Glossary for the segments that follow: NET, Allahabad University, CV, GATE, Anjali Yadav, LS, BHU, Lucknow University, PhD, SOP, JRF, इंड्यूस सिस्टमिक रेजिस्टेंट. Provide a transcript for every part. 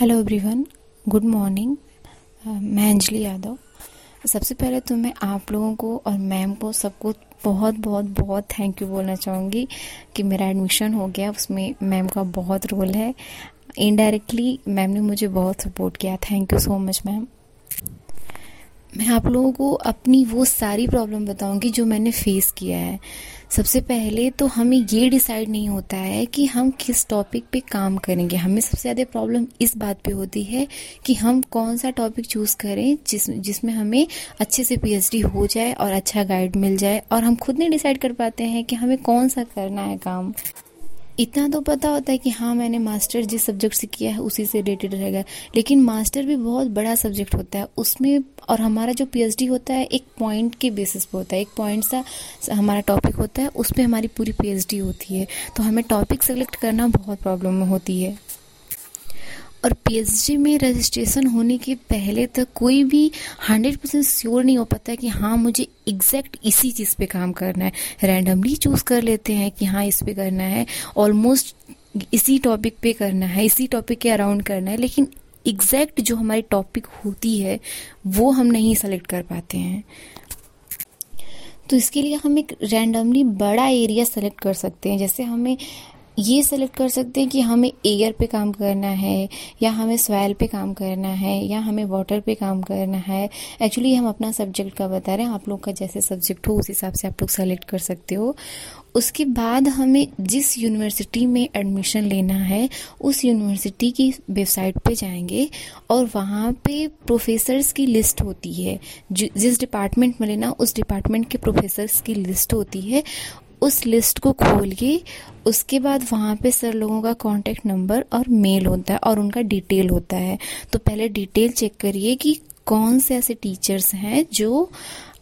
Hello everyone, good morning. मैं अंजलि यादव। सबसे पहले तो मैं आप लोगों को और मैम को सबको बहुत बहुत बहुत थैंक यू बोलना चाहूँगी कि मेरा एडमिशन हो गया, उसमें मैम का बहुत रोल है। इनडायरेक्टली मैम ने मुझे बहुत सपोर्ट किया। Thank you so much ma'am. मैं आप लोगों को अपनी वो सारी प्रॉब्लम बताऊँगी जो मैंने फेस किया है। सबसे पहले तो हमें ये डिसाइड नहीं होता है कि हम किस टॉपिक पे काम करेंगे। हमें सबसे ज़्यादा प्रॉब्लम इस बात पे होती है कि हम कौन सा टॉपिक चूज़ करें जिसमें हमें अच्छे से पीएचडी हो जाए और अच्छा गाइड मिल जाए, और हम खुद नहीं डिसाइड कर पाते हैं कि हमें कौन सा करना है काम। इतना तो पता होता है कि हाँ, मैंने मास्टर जिस सब्जेक्ट से किया है उसी से रिलेटेड रहेगा, लेकिन मास्टर भी बहुत बड़ा सब्जेक्ट होता है उसमें, और हमारा जो पीएचडी होता है एक पॉइंट के बेसिस पे होता है। एक पॉइंट सा हमारा टॉपिक होता है, उस पे हमारी पूरी पीएचडी होती है। तो हमें टॉपिक सेलेक्ट करना बहुत प्रॉब्लम होती है। और पीएचडी में रजिस्ट्रेशन होने के पहले तक कोई भी 100% श्योर नहीं हो पाता है कि हाँ, मुझे एग्जैक्ट इसी चीज़ पे काम करना है। रैंडमली चूज़ कर लेते हैं कि हाँ, इस पे करना है, ऑलमोस्ट इसी टॉपिक पे करना है, इसी टॉपिक के अराउंड करना है, लेकिन एग्जैक्ट जो हमारी टॉपिक होती है वो हम नहीं सेलेक्ट कर पाते हैं। तो इसके लिए हम एक रैंडमली बड़ा एरिया सेलेक्ट कर सकते हैं। जैसे हमें ये सेलेक्ट कर सकते हैं कि हमें एयर पे काम करना है, या हमें सॉयल पे काम करना है, या हमें वाटर पे काम करना है। एक्चुअली हम अपना सब्जेक्ट का बता रहे हैं, आप लोग का जैसे सब्जेक्ट हो उस हिसाब से आप लोग सेलेक्ट कर सकते हो। उसके बाद हमें जिस यूनिवर्सिटी में एडमिशन लेना है उस यूनिवर्सिटी की वेबसाइट पे जाएंगे, और वहाँ पे प्रोफेसर्स की लिस्ट होती है। जिस डिपार्टमेंट में लेना उस डिपार्टमेंट के प्रोफेसर्स की लिस्ट होती है। उस लिस्ट को खोलिए, उसके बाद वहाँ पे सर लोगों का कांटेक्ट नंबर और मेल होता है और उनका डिटेल होता है। तो पहले डिटेल चेक करिए कि कौन से ऐसे टीचर्स हैं जो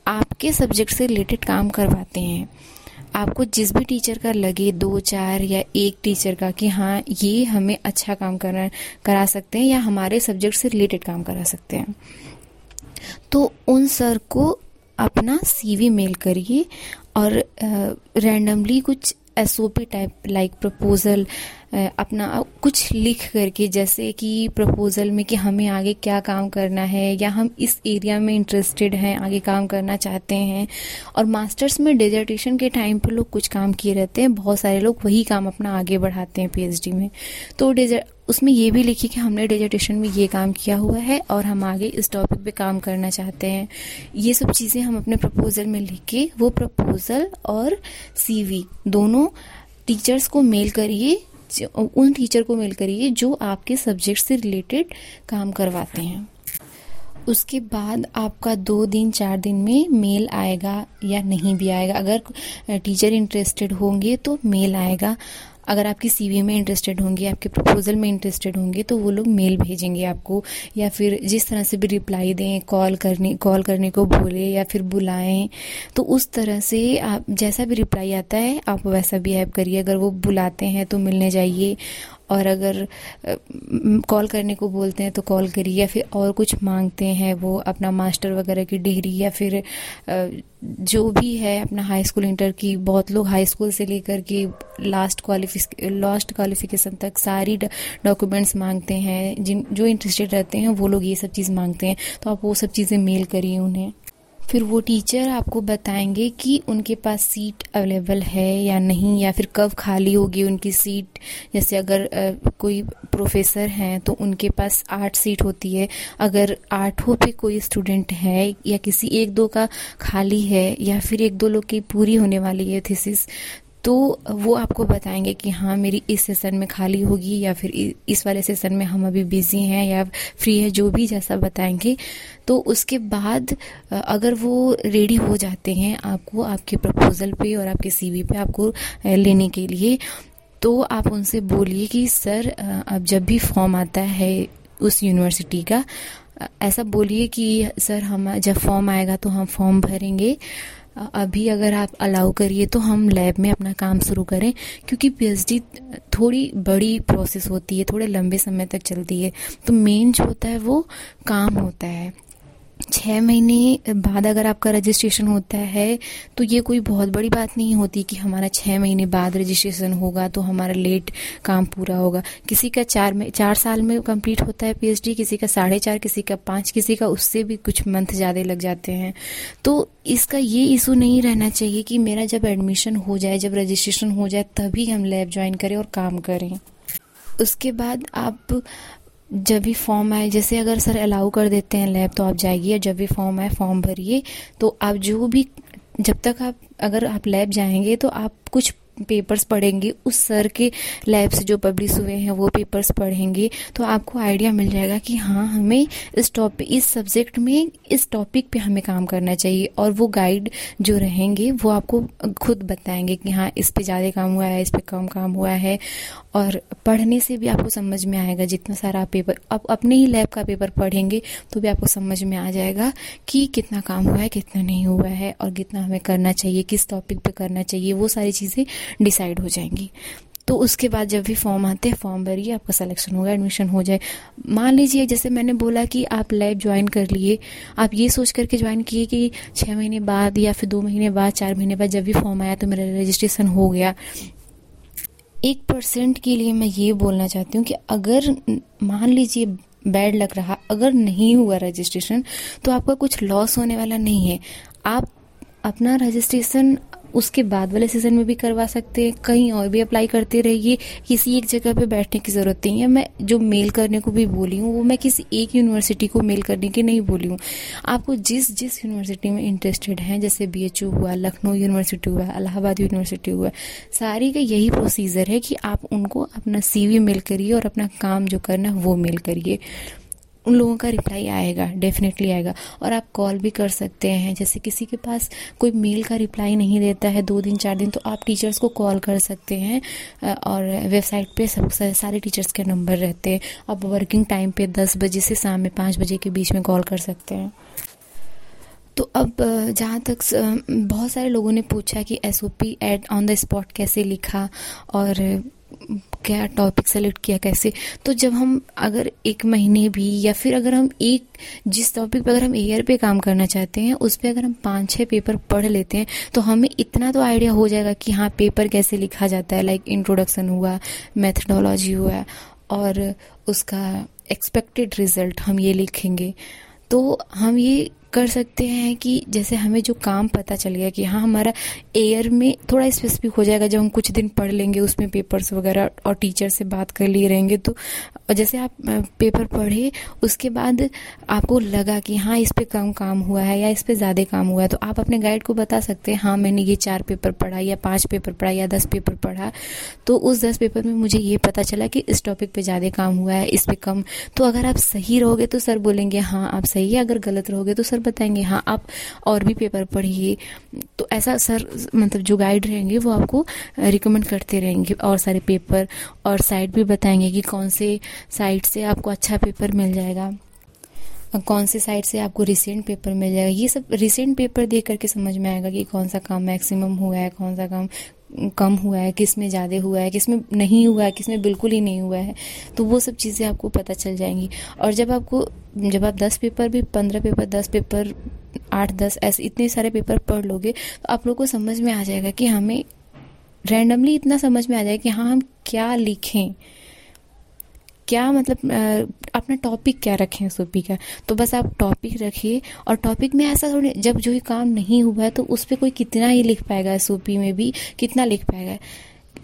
आपके सब्जेक्ट से रिलेटेड काम करवाते हैं। आपको जिस भी टीचर का लगे, 2, 4 या एक टीचर का कि हाँ, ये हमें अच्छा काम करा सकते हैं या हमारे सब्जेक्ट से रिलेटेड काम करा सकते हैं, तो उन सर को अपना CV मेल करिए। और रैंडमली कुछ SOP टाइप लाइक प्रपोजल अपना कुछ लिख करके, जैसे कि प्रपोजल में कि हमें आगे क्या काम करना है, या हम इस एरिया में इंटरेस्टेड हैं, आगे काम करना चाहते हैं। और मास्टर्स में डिजर्टेशन के टाइम पे लोग कुछ काम किए रहते हैं, बहुत सारे लोग वही काम अपना आगे बढ़ाते हैं PhD में। तो उसमें ये भी लिखिए कि हमने डिजर्टेशन में ये काम किया हुआ है और हम आगे इस टॉपिक पे काम करना चाहते हैं। ये सब चीज़ें हम अपने प्रपोजल में लिख के वो प्रपोजल और CV दोनों टीचर्स को मेल करिए, उन टीचर को मेल करिए जो आपके सब्जेक्ट से रिलेटेड काम करवाते हैं। उसके बाद आपका 2-4 दिन में मेल आएगा या नहीं भी आएगा। अगर टीचर इंटरेस्टेड होंगे तो मेल आएगा, अगर आपकी CV में इंटरेस्टेड होंगे, आपके प्रपोजल में इंटरेस्टेड होंगे, तो वो लोग मेल भेजेंगे आपको, या फिर जिस तरह से भी रिप्लाई दें, कॉल करने को बोले या फिर बुलाएं, तो उस तरह से आप जैसा भी रिप्लाई आता है आप वैसा बिहेव करिए। अगर वो बुलाते हैं तो मिलने जाइए, और अगर कॉल करने को बोलते हैं तो कॉल करिए, या फिर और कुछ मांगते हैं वो अपना मास्टर वगैरह की डिग्री या फिर जो भी है अपना हाई स्कूल इंटर की। बहुत लोग हाई स्कूल से लेकर के लास्ट क्वालिफिकेशन तक सारी डॉक्यूमेंट्स मांगते हैं। जो इंटरेस्टेड रहते हैं वो लोग ये सब चीज़ मांगते हैं, तो आप वो सब चीज़ें मेल करिए उन्हें। फिर वो टीचर आपको बताएंगे कि उनके पास सीट अवेलेबल है या नहीं, या फिर कब खाली होगी उनकी सीट। जैसे अगर कोई प्रोफेसर हैं तो उनके पास 8 सीट होती है। अगर 8 पे कोई स्टूडेंट है या किसी 1-2 का खाली है, या फिर 1-2 लोग की पूरी होने वाली है थीसिस, तो वो आपको बताएंगे कि हाँ, मेरी इस सेशन में खाली होगी, या फिर इस वाले सेशन में हम अभी बिजी हैं या फ्री है, जो भी जैसा बताएंगे। तो उसके बाद अगर वो रेडी हो जाते हैं आपको आपके प्रपोजल पे और आपके CV पे आपको लेने के लिए, तो आप उनसे बोलिए कि सर, अब जब भी फॉर्म आता है उस यूनिवर्सिटी का, ऐसा बोलिए कि सर, हम जब फॉर्म आएगा तो हम फॉर्म भरेंगे, अभी अगर आप अलाउ करिए तो हम लैब में अपना काम शुरू करें, क्योंकि PhD थोड़ी बड़ी प्रोसेस होती है, थोड़े लंबे समय तक चलती है, तो मेन जो होता है वो काम होता है। छः महीने बाद अगर आपका रजिस्ट्रेशन होता है तो ये कोई बहुत बड़ी बात नहीं होती कि हमारा 6 महीने बाद रजिस्ट्रेशन होगा तो हमारा लेट काम पूरा होगा। किसी का 4 साल में कंप्लीट होता है पीएचडी, किसी का 4.5, किसी का 5, किसी का उससे भी कुछ मंथ ज़्यादा लग जाते हैं। तो इसका ये इशू नहीं रहना चाहिए कि मेरा जब एडमिशन हो जाए, जब रजिस्ट्रेशन हो जाए तभी हम लैब ज्वाइन करें और काम करें। उसके बाद आप जब भी फॉर्म आए, जैसे अगर सर अलाउ कर देते हैं लैब तो आप जाइए, जब भी फॉर्म आए फॉर्म भरिए। तो आप जो भी, जब तक आप, अगर आप लैब जाएंगे तो आप कुछ पेपर्स पढ़ेंगे, उस सर के लैब से जो पब्लिश हुए हैं वो पेपर्स पढ़ेंगे तो आपको आइडिया मिल जाएगा कि हाँ हमें इस सब्जेक्ट में, इस टॉपिक पे हमें काम करना चाहिए। और वो गाइड जो रहेंगे वो आपको खुद बताएंगे कि हाँ इस पे ज़्यादा काम हुआ है, इस पे कम काम हुआ है। और पढ़ने से भी आपको समझ में आएगा, जितना सारा पेपर आप अपने ही लैब का पेपर पढ़ेंगे तो भी आपको समझ में आ जाएगा कि कितना काम हुआ है, कितना नहीं हुआ है और कितना हमें करना चाहिए, किस टॉपिक पे करना चाहिए, वो सारी चीज़ें डिसाइड हो जाएंगी। तो उसके बाद जब भी फॉर्म आते हैं फॉर्म भरिए, आपका सिलेक्शन होगा, एडमिशन हो जाए। मान लीजिए जैसे मैंने बोला कि आप लैब ज्वाइन कर लिए, आप ये सोच करके ज्वाइन किए कि 6 महीने बाद या फिर 2 महीने बाद, 4 महीने बाद जब भी फॉर्म आया तो मेरा रजिस्ट्रेशन हो गया। 1% के लिए मैं ये बोलना चाहती हूँ कि अगर मान लीजिए बैड लग रहा, अगर नहीं हुआ रजिस्ट्रेशन तो आपका कुछ लॉस होने वाला नहीं है। आप अपना रजिस्ट्रेशन उसके बाद वाले सीजन में भी करवा सकते हैं, कहीं और भी अप्लाई करते रहिए, किसी एक जगह पे बैठने की ज़रूरत नहीं है। मैं जो मेल करने को भी बोली हूँ वो मैं किसी एक यूनिवर्सिटी को मेल करने की नहीं बोली हूँ। आपको जिस यूनिवर्सिटी में इंटरेस्टेड हैं, जैसे BHU हुआ, लखनऊ यूनिवर्सिटी हुआ, इलाहाबाद यूनिवर्सिटी हुआ, सारी का यही प्रोसीजर है कि आप उनको अपना CV मेल करिए और अपना काम जो करना है वो मेल करिए। उन लोगों का रिप्लाई आएगा, डेफिनेटली आएगा। और आप कॉल भी कर सकते हैं, जैसे किसी के पास कोई मेल का रिप्लाई नहीं देता है 2 दिन 4 दिन, तो आप टीचर्स को कॉल कर सकते हैं। और वेबसाइट पे सब सारे टीचर्स के नंबर रहते हैं। आप वर्किंग टाइम पे 10 बजे से शाम में 5 बजे के बीच में कॉल कर सकते हैं। तो अब जहाँ तक बहुत सारे लोगों ने पूछा कि SOP at on the spot कैसे लिखा और क्या टॉपिक सेलेक्ट किया कैसे, तो जब हम अगर 1 महीने भी या फिर अगर हम जिस टॉपिक पर अगर हम ईयर पे काम करना चाहते हैं उस पर अगर हम 5-6 पेपर पढ़ लेते हैं तो हमें इतना तो आइडिया हो जाएगा कि हाँ पेपर कैसे लिखा जाता है। लाइक इंट्रोडक्शन हुआ, मेथडोलॉजी हुआ और उसका एक्सपेक्टेड रिजल्ट हम ये लिखेंगे। तो हम ये कर सकते हैं कि जैसे हमें जो काम पता चल गया कि हाँ हमारा एयर में थोड़ा स्पेसिफिक हो जाएगा जब हम कुछ दिन पढ़ लेंगे उसमें पेपर्स वगैरह और टीचर से बात कर लिए रहेंगे। तो जैसे आप पेपर पढ़े उसके बाद आपको लगा कि हाँ इस पे कम काम हुआ है या इस पे ज़्यादा काम हुआ है तो आप अपने गाइड को बता सकते हैं हाँ मैंने ये 4 पेपर पढ़ा या 5 पेपर पढ़ा या 10 पेपर पढ़ा, तो उस 10 पेपर में मुझे ये पता चला कि इस टॉपिक पे ज़्यादा काम हुआ है, इस पे कम। तो अगर आप सही रहोगे तो सर बोलेंगे हाँ आप सही है, अगर गलत रहोगे तो सर बताएंगे हाँ आप और भी पेपर पढ़िए। तो ऐसा सर मतलब जो गाइड रहेंगे वो आपको रिकमेंड करते रहेंगे और सारे पेपर और साइट भी बताएंगे कि कौन से साइट से आपको अच्छा पेपर मिल जाएगा, कौन से साइट से आपको रिसेंट पेपर मिल जाएगा। ये सब रिसेंट पेपर देख करके समझ में आएगा कि कौन सा काम मैक्सिमम हुआ है, कौन सा काम कम हुआ है, किस में ज़्यादा हुआ है, किस में नहीं हुआ है, किस में बिल्कुल ही नहीं हुआ है। तो वो सब चीज़ें आपको पता चल जाएंगी। और जब आप 10 पेपर भी 15 पेपर 10 पेपर 8-10 ऐसे इतने सारे पेपर पढ़ लोगे तो आप लोगों को समझ में आ जाएगा कि हमें रैंडमली इतना समझ में आ जाएगा कि हाँ हम क्या लिखें, क्या मतलब अपना टॉपिक क्या रखें SOP का। तो बस आप टॉपिक रखिए और टॉपिक में ऐसा थोड़ी जब जो ही काम नहीं हुआ है तो उस पर कोई कितना ही लिख पाएगा, SOP में भी कितना लिख पाएगा।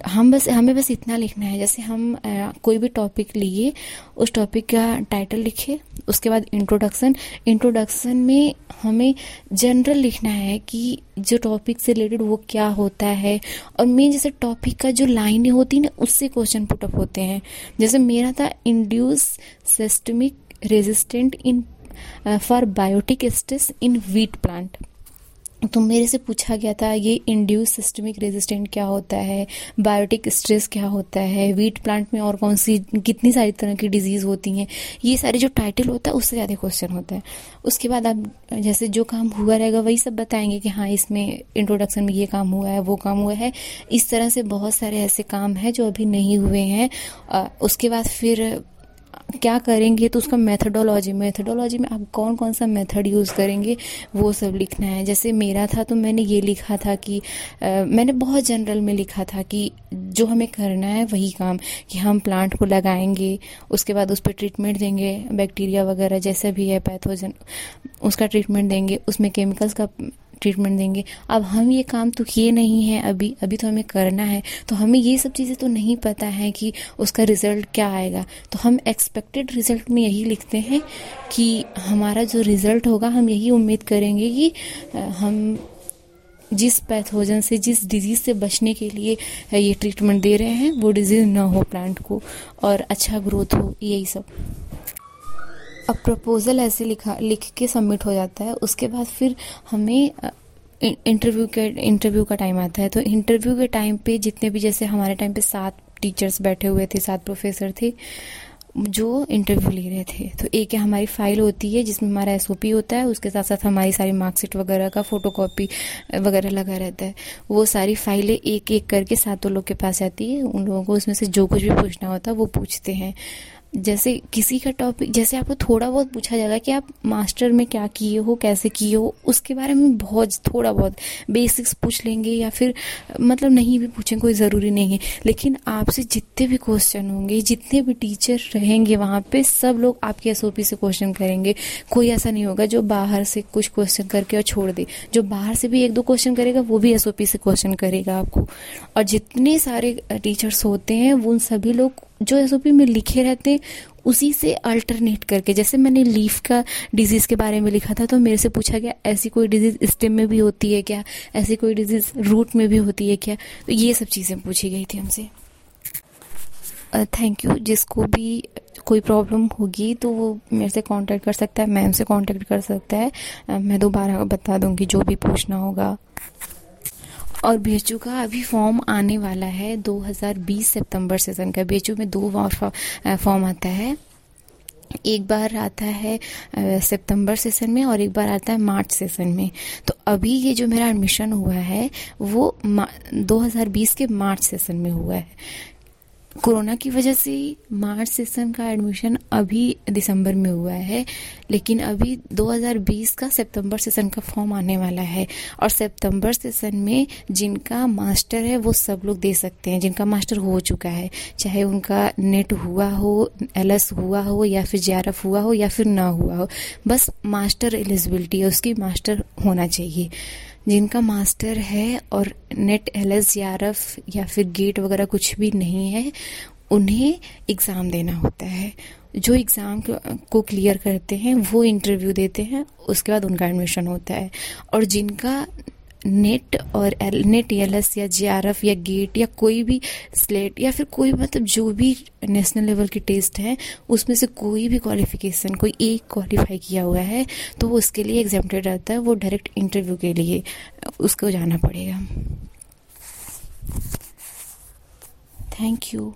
हमें बस इतना लिखना है, जैसे हम कोई भी टॉपिक लिए उस टॉपिक का टाइटल लिखे, उसके बाद इंट्रोडक्शन में हमें जनरल लिखना है कि जो टॉपिक से रिलेटेड वो क्या होता है। और मेन जैसे टॉपिक का जो लाइनें होती है ना उससे क्वेश्चन पुटअप होते हैं। जैसे मेरा था इंड्यूस सिस्टमिक रेजिस्टेंट in for biotic stress in wheat plant, तो मेरे से पूछा गया था ये इंड्यूस सिस्टमिक रेजिस्टेंट क्या होता है, बायोटिक स्ट्रेस क्या होता है, व्हीट प्लांट में और कौन सी कितनी सारी तरह की डिजीज़ होती हैं। ये सारे जो टाइटल होता है उससे ज़्यादा क्वेश्चन होता है। उसके बाद आप जैसे जो काम हुआ रहेगा वही सब बताएंगे कि हाँ इसमें इंट्रोडक्शन में ये काम हुआ है, वो काम हुआ है। इस तरह से बहुत सारे ऐसे काम हैं जो अभी नहीं हुए हैं। उसके बाद फिर क्या करेंगे तो उसका मेथडोलॉजी में आप कौन कौन सा मेथड यूज़ करेंगे वो सब लिखना है। जैसे मेरा था तो मैंने ये लिखा था कि मैंने बहुत जनरल में लिखा था कि जो हमें करना है वही काम, कि हम प्लांट को लगाएंगे, उसके बाद उस पर ट्रीटमेंट देंगे, बैक्टीरिया वगैरह जैसा भी है पैथोजन उसका ट्रीटमेंट देंगे, उसमें केमिकल्स का ट्रीटमेंट देंगे। अब हम ये काम तो किए नहीं है अभी तो हमें करना है, तो हमें ये सब चीज़ें तो नहीं पता है कि उसका रिज़ल्ट क्या आएगा। तो हम एक्सपेक्टेड रिज़ल्ट में यही लिखते हैं कि हमारा जो रिज़ल्ट होगा हम यही उम्मीद करेंगे कि हम जिस पैथोजन से जिस डिजीज़ से बचने के लिए ये ट्रीटमेंट दे रहे हैं वो डिजीज़ ना हो प्लांट को और अच्छा ग्रोथ हो, यही सब। अब प्रपोज़ल ऐसे लिख के सबमिट हो जाता है। उसके बाद फिर हमें इंटरव्यू का टाइम आता है। तो इंटरव्यू के टाइम पे जितने भी, जैसे हमारे टाइम पे 7 टीचर्स बैठे हुए थे, 7 प्रोफेसर थे जो इंटरव्यू ले रहे थे। तो एक हमारी फाइल होती है जिसमें हमारा SOP होता है, उसके साथ साथ हमारी सारी मार्कशीट वगैरह का फोटोकॉपी वगैरह लगा रहता है। वो सारी फाइलें एक एक करके 7 लोग के पास आती है। उन लोगों को उसमें से जो कुछ भी पूछना होता है वो पूछते हैं। जैसे किसी का टॉपिक, जैसे आपको थोड़ा बहुत पूछा जाएगा कि आप मास्टर में क्या किए हो, कैसे किए हो, उसके बारे में बहुत थोड़ा बहुत बेसिक्स पूछ लेंगे, या फिर मतलब नहीं भी पूछें, कोई ज़रूरी नहीं है। लेकिन आपसे जितने भी क्वेश्चन होंगे, जितने भी टीचर रहेंगे वहाँ पे, सब लोग आपके SOP से क्वेश्चन करेंगे। कोई ऐसा नहीं होगा जो बाहर से कुछ क्वेश्चन करके और छोड़ दे। जो बाहर से भी 1-2 क्वेश्चन करेगा वो भी SOP से क्वेश्चन करेगा आपको। और जितने सारे टीचर्स होते हैं वो उन सभी लोग जो SOP में लिखे रहते हैं उसी से अल्टरनेट करके, जैसे मैंने लीफ का डिजीज़ के बारे में लिखा था तो मेरे से पूछा गया ऐसी कोई डिजीज़ स्टेम में भी होती है क्या, ऐसी कोई डिजीज़ रूट में भी होती है क्या, तो ये सब चीज़ें पूछी गई थी हमसे। Thank you. जिसको भी कोई प्रॉब्लम होगी तो वो मेरे से कांटेक्ट कर सकता है, मैम से कांटेक्ट कर सकता है। मैं दोबारा बता दूंगी जो भी पूछना होगा। और BHU का अभी फॉर्म आने वाला है 2020 सितंबर सेशन का। BHU में 2 बार फॉर्म आता है, एक बार आता है सितंबर सेशन में और एक बार आता है मार्च सेशन में। तो अभी ये जो मेरा एडमिशन हुआ है वो 2020 के मार्च सेशन में हुआ है। कोरोना की वजह से मार्च सेशन का एडमिशन अभी दिसंबर में हुआ है, लेकिन अभी 2020 का सितंबर सेशन का फॉर्म आने वाला है। और सितंबर सेशन में जिनका मास्टर है वो सब लोग दे सकते हैं, जिनका मास्टर हो चुका है, चाहे उनका नेट हुआ हो, LS हुआ हो, या फिर JRF हुआ हो, या फिर ना हुआ हो, बस मास्टर एलिजिबिलिटी है उसकी, मास्टर होना चाहिए। जिनका मास्टर है और नेट, LS, JRF या फिर गेट वगैरह कुछ भी नहीं है, उन्हें एग्ज़ाम देना होता है। जो एग्ज़ाम को क्लियर करते हैं वो इंटरव्यू देते हैं, उसके बाद उनका एडमिशन होता है। और जिनका नेट LS या JRF या गेट या कोई भी स्लेट या फिर कोई मतलब जो भी नेशनल लेवल के टेस्ट हैं उसमें से कोई भी क्वालिफिकेशन, कोई एक क्वालिफाई किया हुआ है तो वो उसके लिए एग्जाम्प्टेड रहता है। वो डायरेक्ट इंटरव्यू के लिए उसको जाना पड़ेगा। Thank you.